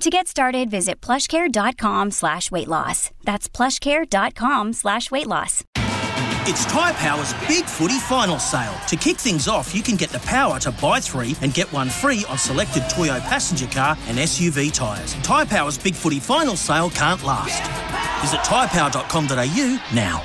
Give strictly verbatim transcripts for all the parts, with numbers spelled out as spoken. To get started, visit plushcare.com slash weight loss. That's plushcare.com slash weight loss. It's Tyrepower's Big Footy Final Sale. To kick things off, you can get the power to buy three and get one free on selected Toyo passenger car and S U V tyres. Tyrepower's Big Footy Final Sale can't last. Visit tyrepower dot com dot a u now.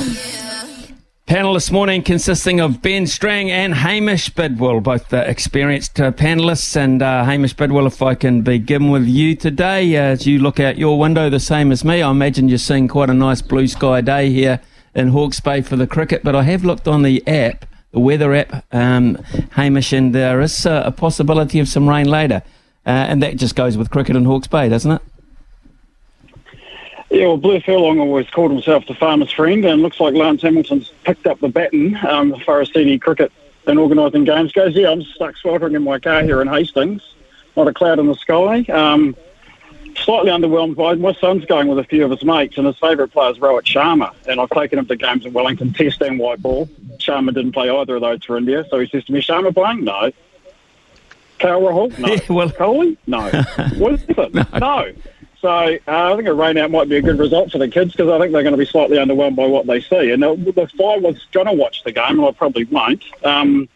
Panel this morning consisting of Ben Strang and Hamish Bidwell, both the experienced uh, panellists. And uh, Hamish Bidwell, if I can begin with you today, uh, as you look out your window the same as me, I imagine you're seeing quite a nice blue sky day here in Hawke's Bay for the cricket, but I have looked on the app, the weather app, um, Hamish, and there is uh, a possibility of some rain later, uh, and that just goes with cricket in Hawke's Bay, doesn't it? Yeah, well, Blair Furlong always called himself the farmer's friend, and looks like Lance Hamilton's picked up the baton um, as far as T D cricket and organising games goes. Yeah, I'm stuck sweltering in my car here in Hastings. Not a cloud in the sky. Um, slightly underwhelmed by my son's going with a few of his mates, and his favourite player is Rohit Sharma, and I've taken him to games in Wellington, Test and White Ball. Sharma didn't play either of those for India, so he says to me, "Sharma playing? No. Kyle Rahul? No. Yeah, well... Kohli? No. What is it? No. no. So uh, I think a rainout might be a good result for the kids, because I think they're going to be slightly underwhelmed by what they see. And if I was going to watch the game, and I probably won't, um,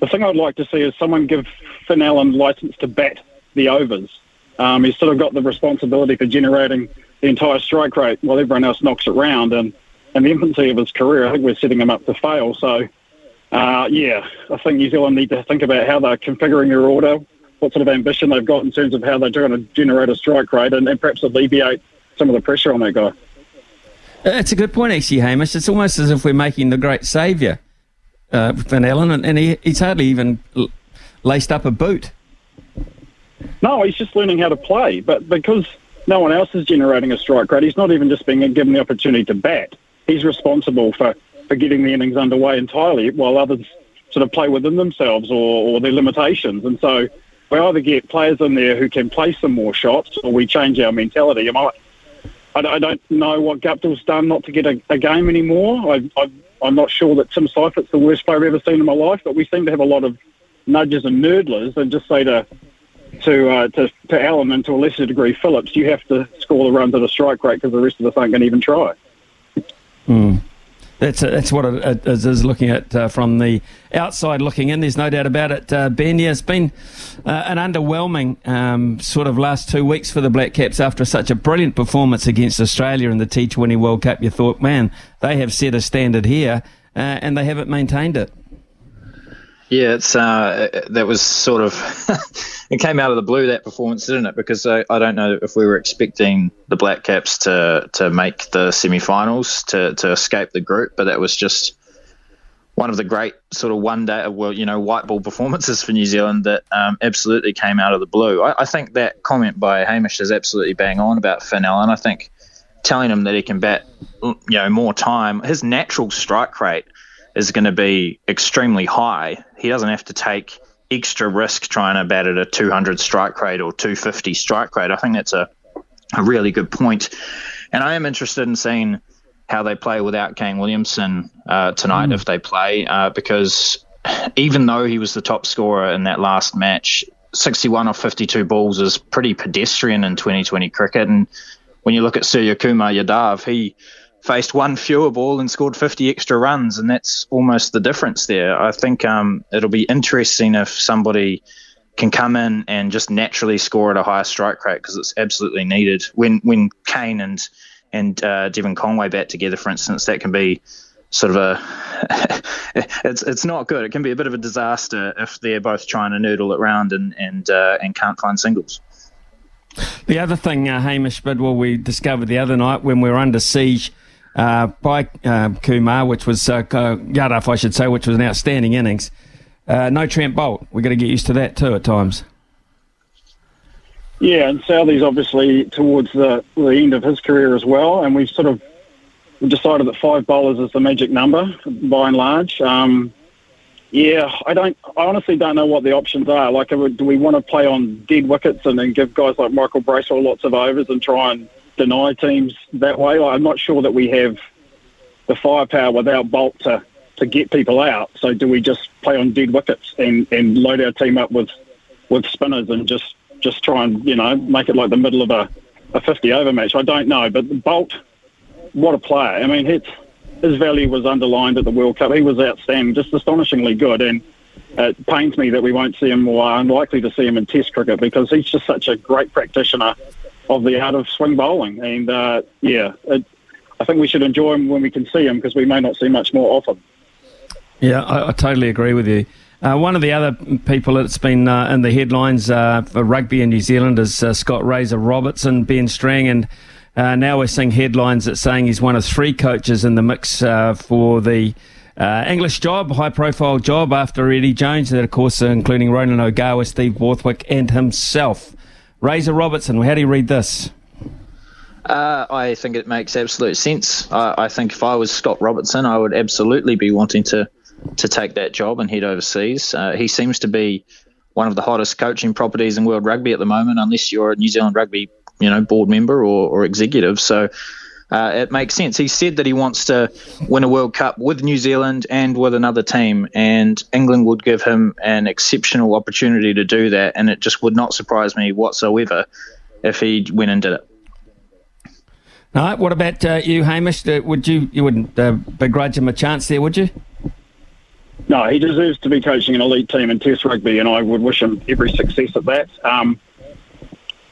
the thing I'd like to see is someone give Finn Allen licence to bat the overs. Um, he's sort of got the responsibility for generating the entire strike rate while everyone else knocks it round. And in the infancy of his career, I think we're setting him up to fail. So, uh, yeah, I think New Zealand need to think about how they're configuring their order, what sort of ambition they've got in terms of how they're going to generate a strike rate, and, and perhaps alleviate some of the pressure on that guy. That's a good point, actually, Hamish. It's almost as if we're making the great saviour, uh, Van Allen, and, and he, he's hardly even l- laced up a boot. No, he's just learning how to play, but because no one else is generating a strike rate, he's not even just being given the opportunity to bat. He's responsible for, for getting the innings underway entirely, while others sort of play within themselves or, or their limitations, and so we either get players in there who can play some more shots, or we change our mentality. Am I? I don't know what Guptill's done not to get a, a game anymore. I, I, I'm not sure that Tim Seifert's the worst player I've ever seen in my life, but we seem to have a lot of nudges and nerdlers, and just say to to uh, to, to Allen, and to a lesser degree Phillips, you have to score the runs at a strike rate because the rest of us aren't going to even try. Mm. That's a, that's what it is, is looking at uh, from the outside looking in. There's no doubt about it, uh, Ben. Yeah, it's been uh, an underwhelming um, sort of last two weeks for the Black Caps after such a brilliant performance against Australia in the T twenty World Cup. You thought, man, they have set a standard here, uh, and they haven't maintained it. Yeah, it's uh, that was sort of it came out of the blue, that performance, didn't it? Because I, I don't know if we were expecting the Black Caps to to make the semi-finals, to to escape the group, but that was just one of the great sort of one day, well, you know, white ball performances for New Zealand that um, absolutely came out of the blue. I, I think that comment by Hamish is absolutely bang on about Finn Allen. I think telling him that he can bat, you know, more time, his natural strike rate is going to be extremely high. He doesn't have to take extra risk trying to bat at a two hundred strike rate or two fifty strike rate. I think that's a, a really good point. And I am interested in seeing how they play without Kane Williamson uh, tonight, mm. if they play, uh, because even though he was the top scorer in that last match, sixty-one off fifty-two balls is pretty pedestrian in twenty twenty cricket. And when you look at Suryakumar Yadav, he faced one fewer ball and scored fifty extra runs, and that's almost the difference there. I think um, it'll be interesting if somebody can come in and just naturally score at a higher strike rate, because it's absolutely needed. When when Kane and and uh, Devon Conway bat together, for instance, that can be sort of a it's it's not good. It can be a bit of a disaster if they're both trying to noodle it round and and uh, and can't find singles. The other thing, uh, Hamish Bidwell, we discovered the other night when we were under siege uh, by uh, Kumar, which was uh, Yadav, I should say, which was an outstanding innings. Uh, no Trent Bolt. We've got to get used to that too at times. Yeah, and Southey's obviously towards the, the end of his career as well, and we've sort of decided that five bowlers is the magic number by and large. Um, yeah, I don't. I honestly don't know what the options are. Like, do we want to play on dead wickets and then give guys like Michael Bracewell lots of overs and try and deny teams that way? Like, I'm not sure that we have the firepower without Bolt to, to get people out. So do we just play on dead wickets and, and load our team up with, with spinners and just... just try and, you know, make it like the middle of a, a fifty-over match? I don't know. But Bolt, what a player. I mean, his, his value was underlined at the World Cup. He was outstanding, just astonishingly good. And it pains me that we won't see him, or are unlikely to see him in Test cricket, because he's just such a great practitioner of the art of swing bowling. And, uh, yeah, it, I think we should enjoy him when we can see him, because we may not see much more often. Yeah, I, I totally agree with you. Uh, one of the other people that's been uh, in the headlines uh, for rugby in New Zealand is uh, Scott Razor Robertson, Ben Strang, and uh, now we're seeing headlines that saying he's one of three coaches in the mix uh, for the uh, English job, high-profile job after Eddie Jones, that of course including Ronan O'Gara, Steve Borthwick and himself. Razor Robertson, how do you read this? Uh, I think it makes absolute sense. I, I think if I was Scott Robertson, I would absolutely be wanting to to take that job and head overseas. Uh, he seems to be one of the hottest coaching properties in world rugby at the moment, unless you're a New Zealand Rugby, you know, board member or, or executive. So uh, it makes sense. He said that he wants to win a World Cup with New Zealand and with another team, and England would give him an exceptional opportunity to do that, and it just would not surprise me whatsoever if he went and did it. All right, what about uh, you, Hamish? Uh, would you, you wouldn't uh, begrudge him a chance there, would you? No, he deserves to be coaching an elite team in Test rugby, and I would wish him every success at that. Um,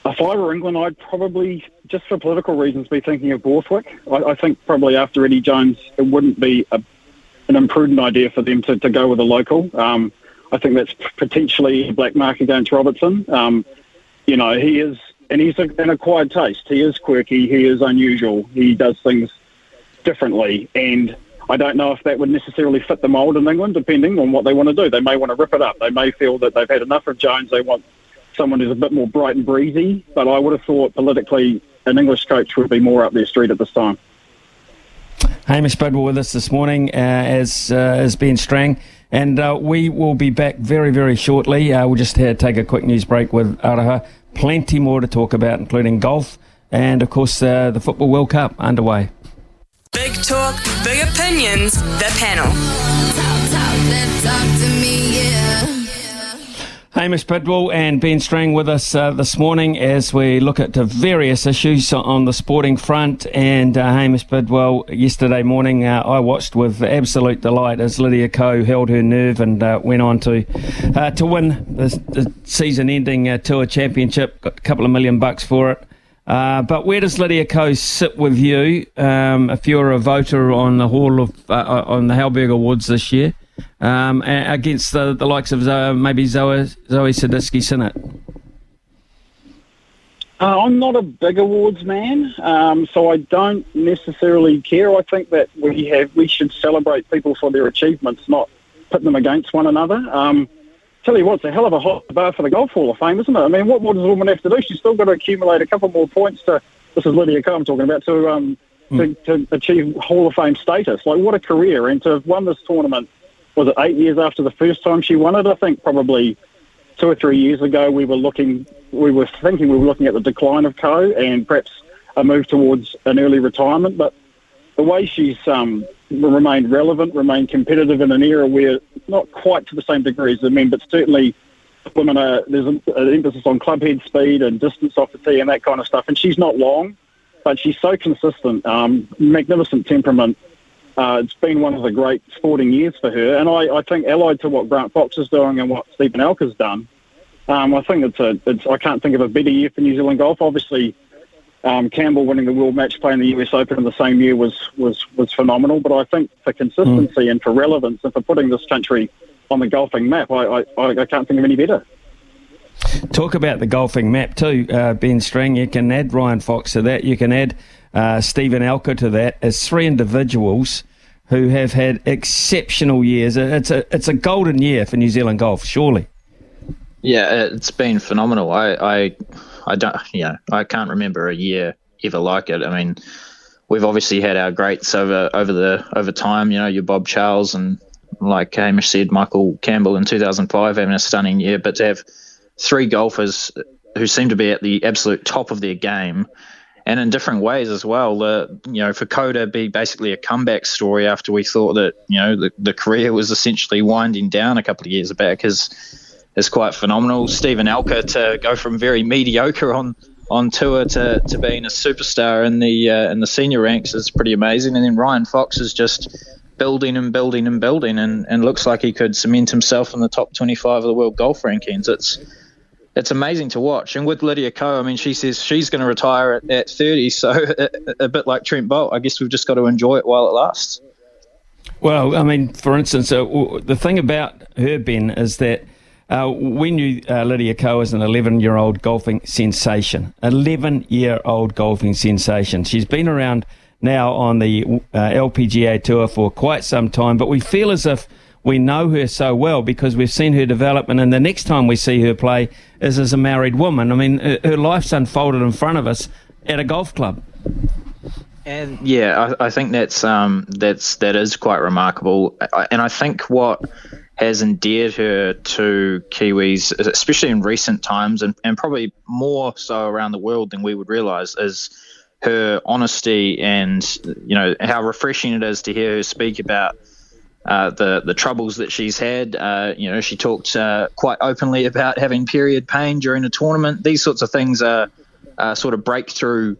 if I were England, I'd probably, just for political reasons, be thinking of Borthwick. I, I think probably after Eddie Jones, it wouldn't be a, an imprudent idea for them to, to go with a local. Um, I think that's potentially a black mark against Robertson. Um, you know, he is, and he's a, an acquired taste. He is quirky. He is unusual. He does things differently, and I don't know if that would necessarily fit the mould in England, depending on what they want to do. They may want to rip it up. They may feel that they've had enough of Jones. They want someone who's a bit more bright and breezy. But I would have thought politically an English coach would be more up their street at this time. Hamish Bidwell with us this morning, uh, as uh, as Ben Strang. And uh, we will be back very, very shortly. Uh, we'll just uh, take a quick news break with Araha. Plenty more to talk about, including golf and, of course, uh, the Football World Cup underway. Big talk, big opinions, the panel. Talk, talk, talk to me, yeah. Hamish Bidwell and Ben Strang with us uh, this morning as we look at the various issues on the sporting front. And uh, Hamish Bidwell, yesterday morning, uh, I watched with absolute delight as Lydia Ko held her nerve and uh, went on to uh, to win the, the season-ending uh, Tour Championship. Got a couple of million bucks for it. Uh, but where does Lydia Ko sit with you um, if you're a voter on the Hall of uh, on the Halberg Awards this year um, against the, the likes of Zoe, maybe Zoe, Zoe Sadisky-Sinnott? Uh, I'm not a big awards man, um, so I don't necessarily care. I think that we have we should celebrate people for their achievements, not put them against one another. Um, Tell you what, it's a hell of a hot bar for the Golf Hall of Fame, isn't it? I mean, what more does a woman have to do? She's still got to accumulate a couple more points to, this is Lydia Ko I'm talking about, to, um, mm. to, to achieve Hall of Fame status. Like, what a career. And to have won this tournament, was it eight years after the first time she won it? I think probably two or three years ago we were looking, we were thinking we were looking at the decline of Ko and perhaps a move towards an early retirement. But the way she's um, remained relevant, remained competitive in an era where not quite to the same degree as the men, but certainly women are, there's an emphasis on club head speed and distance off the tee and that kind of stuff. And she's not long, but she's so consistent, um, magnificent temperament. Uh, it's been one of the great sporting years for her. And I, I think allied to what Grant Fox is doing and what Stephen Alker's done, um, I think it's a, it's, I can't think of a better year for New Zealand golf. Obviously, Um, Campbell winning the world match play in the U S Open in the same year was, was, was phenomenal. But I think for consistency mm. and for relevance and for putting this country on the golfing map, I, I, I can't think of any better. Talk about the golfing map too, uh, Ben Strang. You can add Ryan Fox to that. You can add uh, Stephen Alker to that. It's three individuals who have had exceptional years. It's a it's a golden year for New Zealand golf, surely. Yeah, it's been phenomenal. I I, I don't you know I can't remember a year ever like it. I mean, we've obviously had our greats over over the over time. You know, your Bob Charles and, like Hamish said, Michael Campbell in two thousand five having a stunning year, but to have three golfers who seem to be at the absolute top of their game and in different ways as well. Uh, you know, for Ko to be basically a comeback story after we thought that, you know, the, the career was essentially winding down a couple of years back is is quite phenomenal. Stephen Alker to go from very mediocre on on tour to, to being a superstar in the uh, in the senior ranks is pretty amazing. And then Ryan Fox is just building and building and building and, and looks like he could cement himself in the top twenty-five of the world golf rankings. It's it's amazing to watch. And with Lydia Ko, I mean, she says she's going to retire at, at thirty, so a, a bit like Trent Bolt, I guess we've just got to enjoy it while it lasts. Well, I mean, for instance, uh, the thing about her, Ben, is that uh, we knew uh, Lydia Ko as an eleven-year-old golfing sensation, eleven-year-old golfing sensation. She's been around now on the uh, L P G A tour for quite some time, but we feel as if we know her so well because we've seen her development, and the next time we see her play is as a married woman. I mean, her life's unfolded in front of us at a golf club. And yeah, I, I think that's um, that's that is quite remarkable, and I think what has endeared her to Kiwis, especially in recent times, and, and probably more so around the world than we would realise, is her honesty and, you know, how refreshing it is to hear her speak about uh, the the troubles that she's had. Uh, you know, she talked uh, quite openly about having period pain during a tournament. These sorts of things are, are sort of breakthrough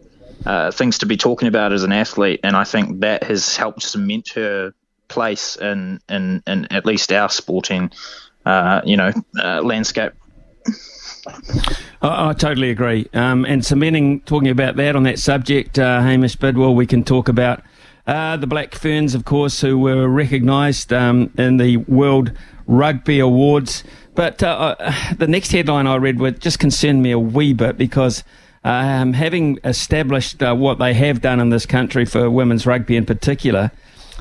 uh, things to be talking about as an athlete, and I think that has helped cement her place in, in, in at least our sporting, uh, you know, uh, landscape. I, I totally agree. Um, and cementing, talking about that on that subject, uh, Hamish Bidwell, we can talk about uh, the Black Ferns, of course, who were recognised um, in the World Rugby Awards. But uh, I, the next headline I read would just concern me a wee bit because um, having established uh, what they have done in this country for women's rugby in particular,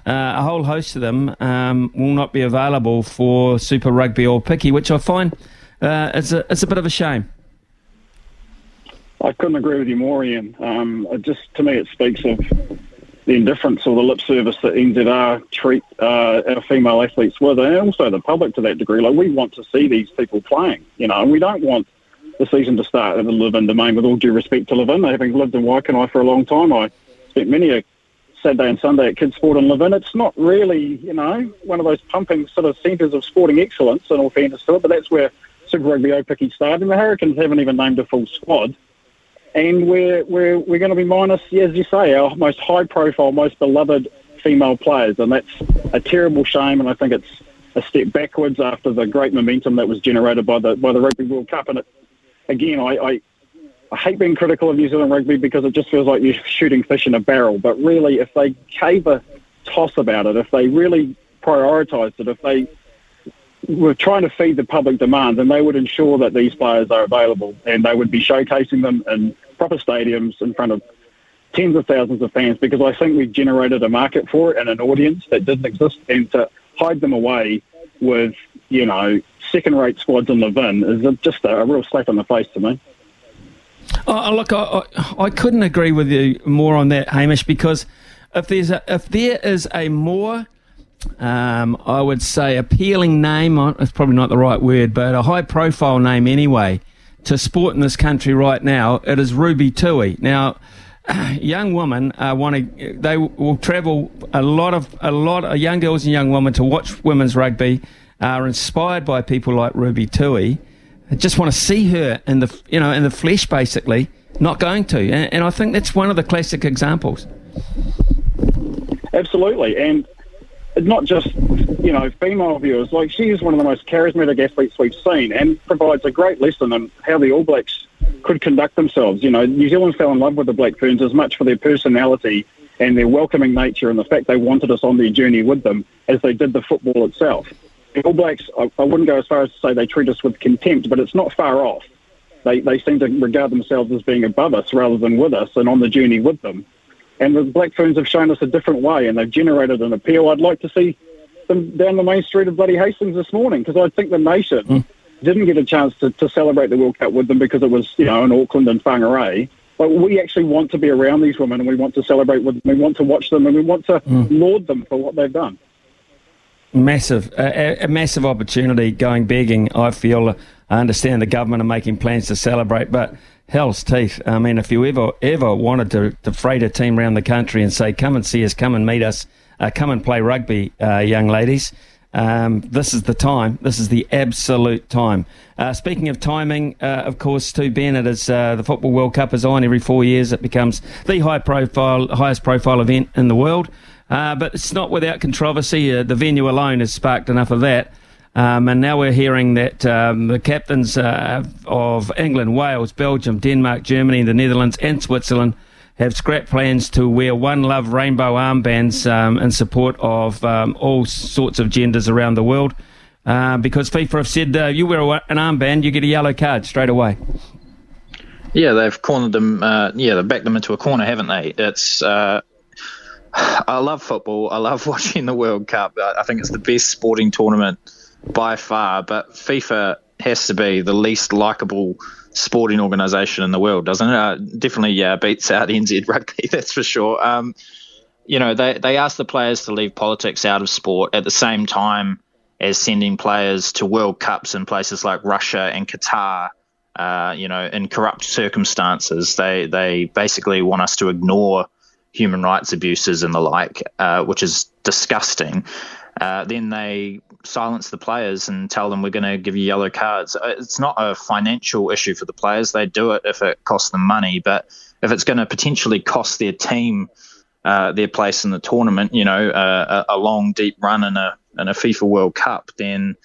uh, a whole host of them um, will not be available for Super Rugby or Picky, which I find... Uh, it's a it's a bit of a shame. I couldn't agree with you more, Ian. Um, it just, to me, it speaks of the indifference or the lip service that N Z R treat uh, our female athletes with, and also the public to that degree. Like, we want to see these people playing, you know, and we don't want the season to start in the Levin domain. With all due respect to Levin, having lived in Waikanae for a long time, I spent many a Saturday and Sunday at Kids Sport in Levin. It's not really, you know, one of those pumping sort of centres of sporting excellence, in all fairness to it, but that's where Super Rugby O-Picky started, and the Hurricanes haven't even named a full squad, and we're we're we're going to be minus, yeah, as you say, our most high-profile, most beloved female players, and that's a terrible shame. And I think it's a step backwards after the great momentum that was generated by the by the Rugby World Cup. And it, again, I, I I hate being critical of New Zealand rugby because it just feels like you're shooting fish in a barrel. But really, if they gave a toss about it, if they really prioritised it, if they we're trying to feed the public demand, and they would ensure that these players are available, and they would be showcasing them in proper stadiums in front of tens of thousands of fans, because I think we generated a market for it and an audience that didn't exist. And to hide them away with, you know, second-rate squads in Levin is just a, a real slap in the face to me. Oh, look, I, I, I couldn't agree with you more on that, Hamish, because if there's a, if there is a more... Um, I would say appealing name, it's probably not the right word, but a high profile name anyway, to sport in this country right now, it is Ruby Tui. Now, young women uh, want to, they will travel, a lot of, a lot of young girls and young women to watch women's rugby are inspired by people like Ruby Tui. I just want to see her in the, you know, in the flesh basically, not going to. And, and I think that's one of the classic examples. Absolutely. And not just, you know, female viewers. Like, she is one of the most charismatic athletes we've seen, and provides a great lesson on how the All Blacks could conduct themselves. You know, New Zealand fell in love with the Black Ferns as much for their personality and their welcoming nature and the fact they wanted us on their journey with them as they did the football itself. The All Blacks, I, I wouldn't go as far as to say they treat us with contempt, but it's not far off. They they seem to regard themselves as being above us rather than with us and on the journey with them. And the Black Ferns have shown us a different way, and they've generated an appeal. I'd like to see them down the main street of bloody Hastings this morning, because I think the nation mm. didn't get a chance to, to celebrate the World Cup with them because it was, you know, in Auckland and Whangarei. But we actually want to be around these women, and we want to celebrate with them, we want to watch them, and we want to mm. laud them for what they've done. Massive, a, a massive opportunity going begging, I feel. I understand the government are making plans to celebrate, but hell's teeth. I mean, if you ever, ever wanted to, to freight a team around the country and say, come and see us, come and meet us, uh, come and play rugby, uh, young ladies, um, this is the time. This is the absolute time. Uh, speaking of timing, uh, of course, too, Ben, it is, uh, the Football World Cup is on every four years. It becomes the high profile, highest profile event in the world. Uh, but it's not without controversy. Uh, the venue alone has sparked enough of that. Um, and now we're hearing that um, the captains uh, of England, Wales, Belgium, Denmark, Germany, the Netherlands and Switzerland have scrapped plans to wear One Love rainbow armbands um, in support of um, all sorts of genders around the world, uh, because FIFA have said uh, you wear an armband, you get a yellow card straight away. Yeah, they've cornered them. Uh, yeah, they've backed them into a corner, haven't they? It's... Uh I love football. I love watching the World Cup. I think it's the best sporting tournament by far, but FIFA has to be the least likeable sporting organisation in the world, doesn't it? Uh, definitely yeah, beats out N Z Rugby, that's for sure. Um, you know, they, they ask the players to leave politics out of sport at the same time as sending players to World Cups in places like Russia and Qatar, uh, you know, in corrupt circumstances. They, they basically want us to ignore human rights abuses and the like, uh, which is disgusting. Uh, then they silence the players and tell them we're going to give you yellow cards. It's not a financial issue for the players. They do it if it costs them money, but if it's going to potentially cost their team uh, their place in the tournament, you know, uh, a long, deep run in a in a FIFA World Cup, then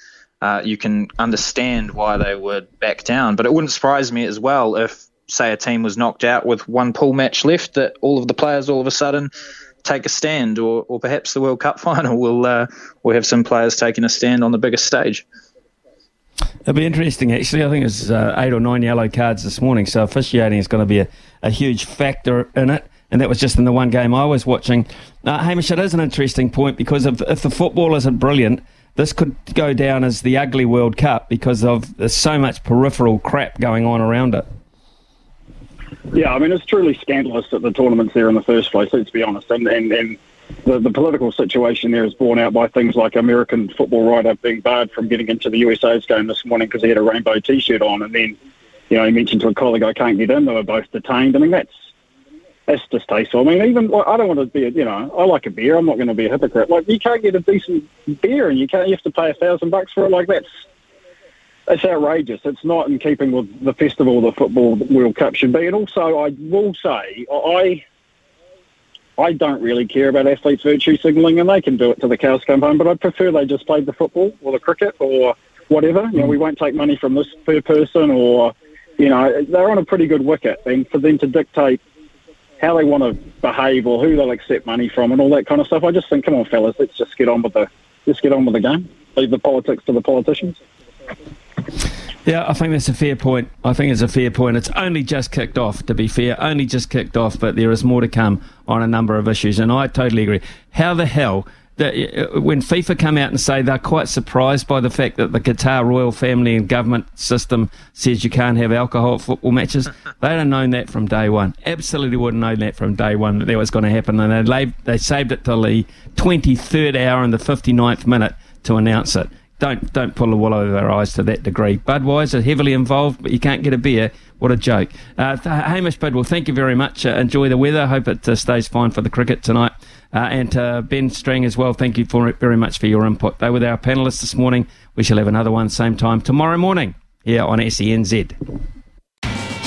uh, you can understand why they would back down. But it wouldn't surprise me as well if, say, a team was knocked out with one pool match left, that all of the players all of a sudden take a stand, or, or perhaps the World Cup final will uh, will have some players taking a stand on the biggest stage. It'll be interesting, actually. I think it's uh, eight or nine yellow cards this morning, so officiating is going to be a, a huge factor in it, and that was just in the one game I was watching. Uh, Hamish, it is an interesting point, because if, if the football isn't brilliant, this could go down as the ugly World Cup because of there's so much peripheral crap going on around it. Yeah, I mean, it's truly scandalous that the tournament's there in the first place, let's be honest. And and, and the, the political situation there is borne out by things like American football writer being barred from getting into the U S A's game this morning because he had a rainbow T-shirt on. And then, you know, he mentioned to a colleague, I can't get in. They were both detained. I mean, that's that's distasteful. I mean, even, like, I don't want to be, a, you know, I like a beer. I'm not going to be a hypocrite. Like, you can't get a decent beer and you can't. You have to pay a thousand bucks for it. Like, that's... It's outrageous. It's not in keeping with the festival the Football World Cup should be. And also, I will say, I I don't really care about athletes virtue signalling, and they can do it till the cows come home, but I prefer they just played the football or the cricket or whatever. You know, we won't take money from this per person, or, you know, they're on a pretty good wicket. And for them to dictate how they want to behave or who they'll accept money from and all that kind of stuff, I just think, come on, fellas, let's just get on with the, let's get on with the game. Leave the politics to the politicians. Yeah, I think that's a fair point. I think it's a fair point. It's only just kicked off, to be fair. Only just kicked off, but there is more to come on a number of issues, and I totally agree. How the hell, the, when FIFA come out and say they're quite surprised by the fact that the Qatar royal family and government system says you can't have alcohol at football matches, they'd have known that from day one. Absolutely would have known that from day one, that that was going to happen, and they, they saved it till the twenty-third hour and the fifty-ninth minute to announce it. Don't don't pull the wool over their eyes to that degree. Budweiser heavily involved, but you can't get a beer. What a joke. Uh, Hamish Bidwell, thank you very much. Uh, enjoy the weather. Hope it uh, stays fine for the cricket tonight. Uh, and uh, Ben Strang as well, thank you for very much for your input. They were our panellists this morning. We shall have another one same time tomorrow morning here on S E N Z.